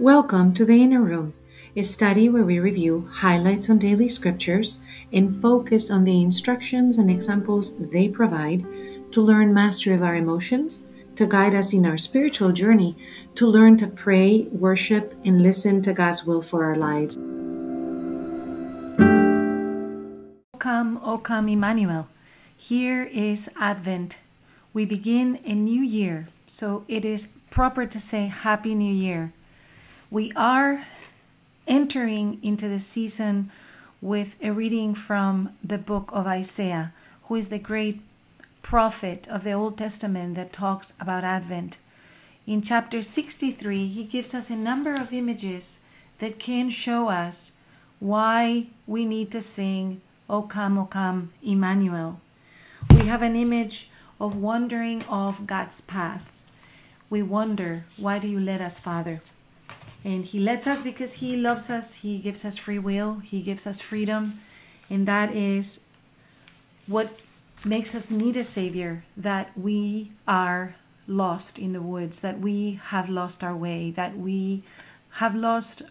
Welcome to The Inner Room, a study where we review highlights on daily scriptures and focus on the instructions and examples they provide to learn mastery of our emotions, to guide us in our spiritual journey, to learn to pray, worship, and listen to God's will for our lives. O come, Emmanuel. Here is Advent. We begin a new year, so it is proper to say Happy New Year. We are entering into the season with a reading from the book of Isaiah, who is the great prophet of the Old Testament that talks about Advent. In chapter 63, he gives us a number of images that can show us why we need to sing O come, Emmanuel. We have an image of wandering off God's path. We wonder, why do you let us, Father? And he lets us because he loves us. He gives us free will. He gives us freedom. And that is what makes us need a Savior, that we are lost in the woods, that we have lost our way, that we have lost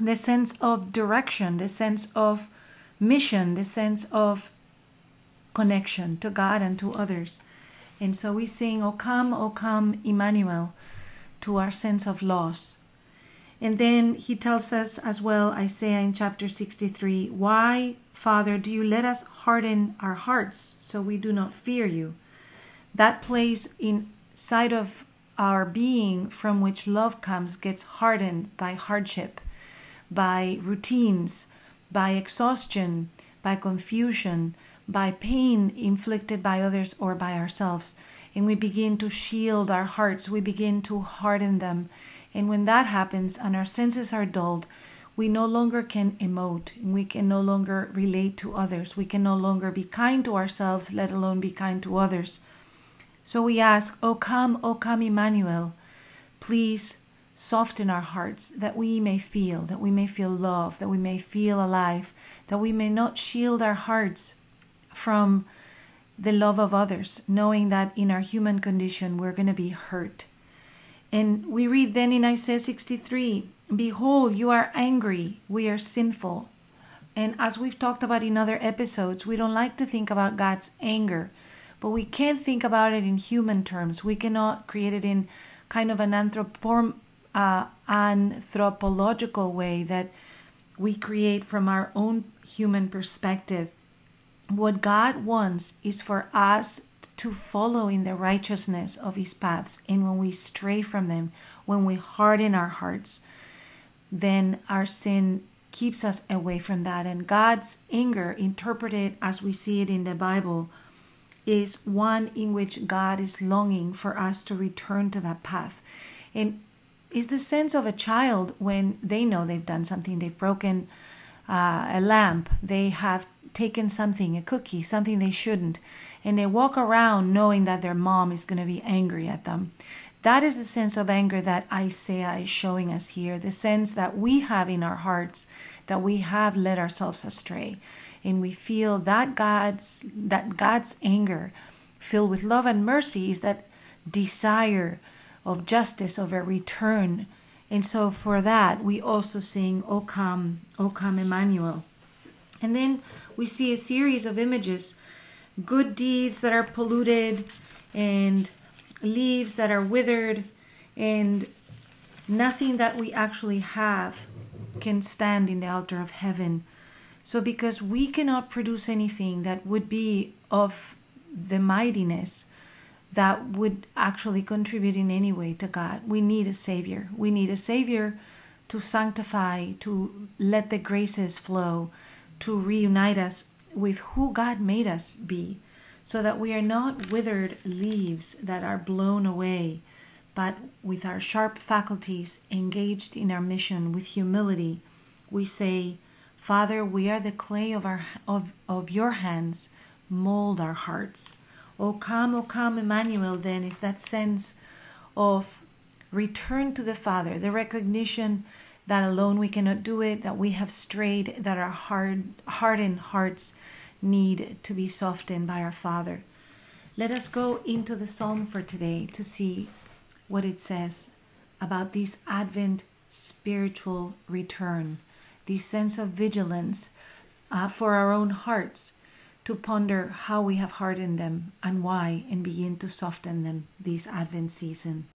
the sense of direction, the sense of mission, the sense of connection to God and to others. And so we sing, O come, Emmanuel, to our sense of loss. And then he tells us as well, Isaiah in chapter 63, why, Father, do you let us harden our hearts so we do not fear you? That place inside of our being from which love comes gets hardened by hardship, by routines, by exhaustion, by confusion, by pain inflicted by others or by ourselves. And we begin to shield our hearts. We begin to harden them. And when that happens and our senses are dulled, we no longer can emote. We can no longer relate to others. We can no longer be kind to ourselves, let alone be kind to others. So we ask, O come, Emmanuel. Please soften our hearts, that we may feel love, that we may feel alive, that we may not shield our hearts from the love of others, knowing that in our human condition we're going to be hurt. And we read then in Isaiah 63, behold, you are angry, we are sinful. And as we've talked about in other episodes, we don't like to think about God's anger, but we can think about it in human terms. We cannot create it in kind of an anthropological way that we create from our own human perspective. What God wants is for us to follow in the righteousness of his paths. And when we stray from them, when we harden our hearts, then our sin keeps us away from that. And God's anger, interpreted as we see it in the Bible, is one in which God is longing for us to return to that path. And it's the sense of a child when they know they've done something. They've broken a lamp. They have taken something, a cookie, something they shouldn't. And they walk around knowing that their mom is going to be angry at them. That is the sense of anger that Isaiah is showing us here. The sense that we have in our hearts, that we have led ourselves astray. And we feel that God's anger, filled with love and mercy, is that desire of justice, of a return. And so for that, we also sing, O come, Emmanuel. And then we see a series of images, good deeds that are polluted and leaves that are withered, and nothing that we actually have can stand in the altar of heaven. So because we cannot produce anything that would be of the mightiness that would actually contribute in any way to God, we need a Savior. We need a Savior to sanctify, to let the graces flow, to reunite us with who God made us be, so that we are not withered leaves that are blown away, but with our sharp faculties engaged in our mission with humility, we say, Father, we are the clay of your hands, mold our hearts. O come, Emmanuel, then, is that sense of return to the Father, the recognition that alone we cannot do it, that we have strayed, that our hardened hearts need to be softened by our Father. Let us go into the psalm for today to see what it says about this Advent spiritual return, the sense of vigilance for our own hearts, to ponder how we have hardened them and why, and begin to soften them this Advent season.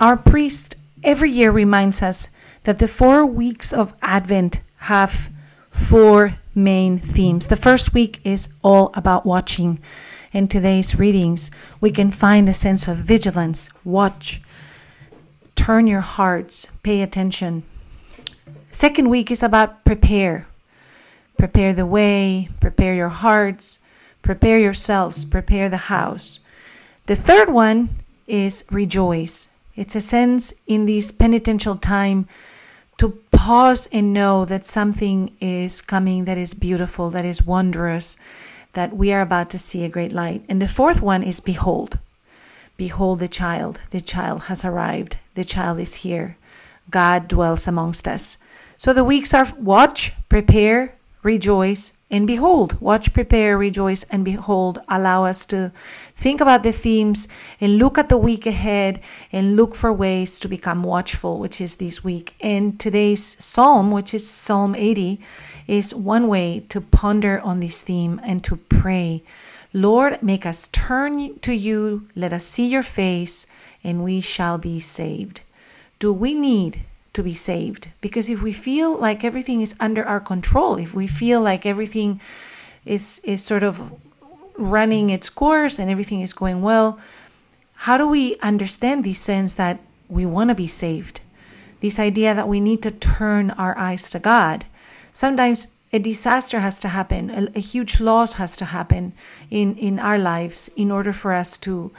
Our priest every year reminds us that the 4 weeks of Advent have 4 main themes. The first week is all about watching. In today's readings, we can find a sense of vigilance. Watch. Turn your hearts. Pay attention. Second week is about prepare. Prepare the way. Prepare your hearts. Prepare yourselves. Prepare the house. The third one is rejoice. It's a sense in this penitential time to pause and know that something is coming that is beautiful, that is wondrous, that we are about to see a great light. And the fourth one is behold. Behold the child. The child has arrived. The child is here. God dwells amongst us. So the weeks are watch, prepare, rejoice, and behold. Watch, prepare, rejoice, and behold. Allow us to think about the themes and look at the week ahead and look for ways to become watchful, which is this week. And today's psalm, which is Psalm 80, is one way to ponder on this theme and to pray. Lord, make us turn to you. Let us see your face, and we shall be saved. Do we need to be saved? Because if we feel like everything is under our control, if we feel like everything is sort of running its course and everything is going well, how do we understand this sense that we want to be saved? This idea that we need to turn our eyes to God. Sometimes a disaster has to happen, a huge loss has to happen in our lives in order for us to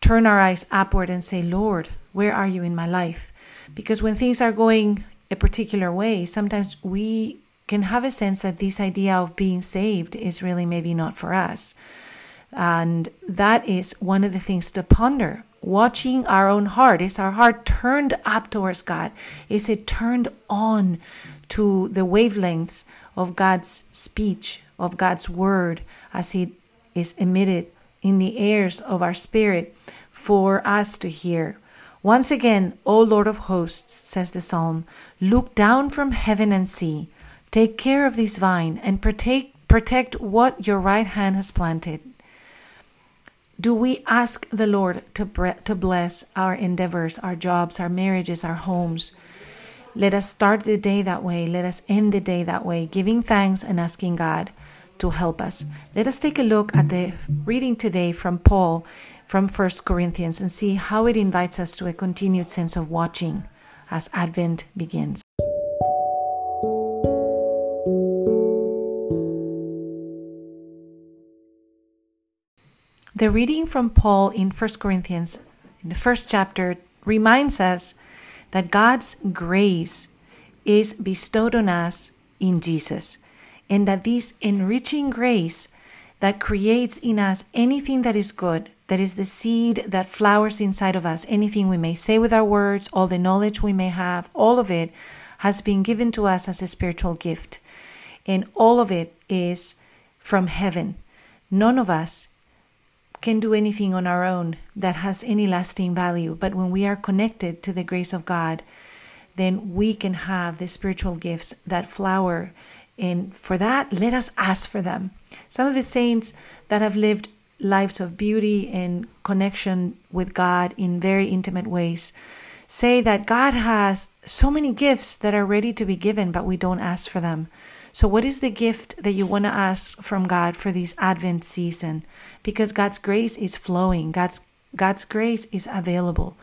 turn our eyes upward and say, Lord, where are you in my life? Because when things are going a particular way, sometimes we can have a sense that this idea of being saved is really maybe not for us. And that is one of the things to ponder. Watching our own heart. Is our heart turned up towards God? Is it turned on to the wavelengths of God's speech, of God's word, as it is emitted in the ears of our spirit for us to hear? Once again, O Lord of hosts, says the psalm, look down from heaven and see. Take care of this vine and protect what your right hand has planted. Do we ask the Lord to bless our endeavors, our jobs, our marriages, our homes? Let us start the day that way. Let us end the day that way, giving thanks and asking God to help us. Let us take a look at the reading today from Paul from 1 Corinthians and see how it invites us to a continued sense of watching as Advent begins. The reading from Paul in 1 Corinthians, in the first chapter, reminds us that God's grace is bestowed on us in Jesus, and that this enriching grace that creates in us anything that is good, that is the seed that flowers inside of us, anything we may say with our words, all the knowledge we may have, all of it has been given to us as a spiritual gift. And all of it is from heaven. None of us can do anything on our own that has any lasting value. But when we are connected to the grace of God, then we can have the spiritual gifts that flower. And for that, let us ask for them. Some of the saints that have lived lives of beauty and connection with God in very intimate ways say that God has so many gifts that are ready to be given, but we don't ask for them. So what is the gift that you want to ask from God for this Advent season? Because God's grace is flowing. God's grace is available.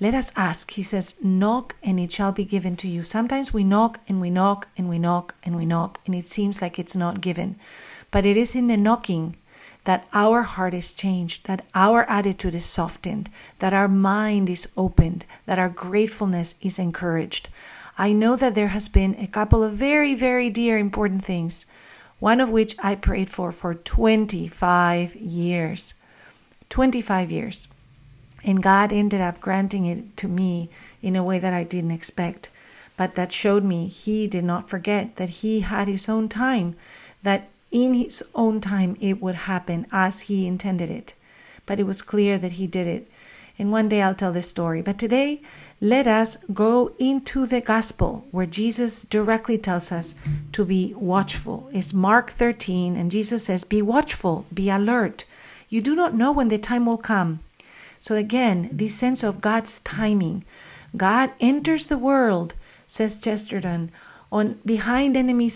Let us ask. He says, knock and it shall be given to you. Sometimes we knock and we knock and we knock and we knock, and it seems like it's not given. But it is in the knocking that our heart is changed, that our attitude is softened, that our mind is opened, that our gratefulness is encouraged. I know that there has been a couple of very, very dear, important things, one of which I prayed for 25 years. 25 years. And God ended up granting it to me in a way that I didn't expect. But that showed me He did not forget, that He had His own time, that in his own time it would happen as he intended it. But it was clear that he did it. And one day I'll tell this story. But today, let us go into the gospel where Jesus directly tells us to be watchful. It's Mark 13, and Jesus says, be watchful, be alert. You do not know when the time will come. So again, this sense of God's timing. God enters the world, says Chesterton, on behind enemy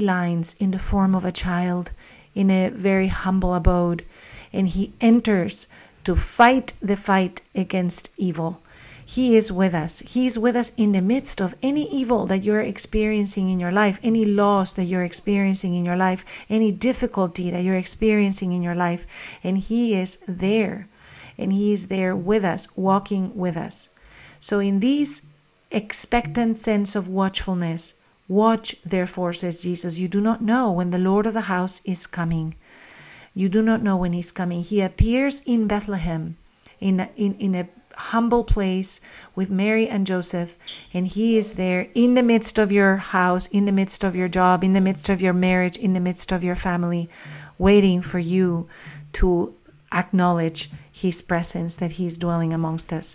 lines in the form of a child in a very humble abode. And he enters to fight the fight against evil. He is with us. He is with us in the midst of any evil that you're experiencing in your life, any loss that you're experiencing in your life, any difficulty that you're experiencing in your life. And he is there. And he is there with us, walking with us. So in this expectant sense of watchfulness, watch, therefore, says Jesus, you do not know when the Lord of the house is coming. You do not know when he's coming. He appears in Bethlehem, in a humble place with Mary and Joseph, and he is there in the midst of your house, in the midst of your job, in the midst of your marriage, in the midst of your family, waiting for you to acknowledge his presence, that he's dwelling amongst us.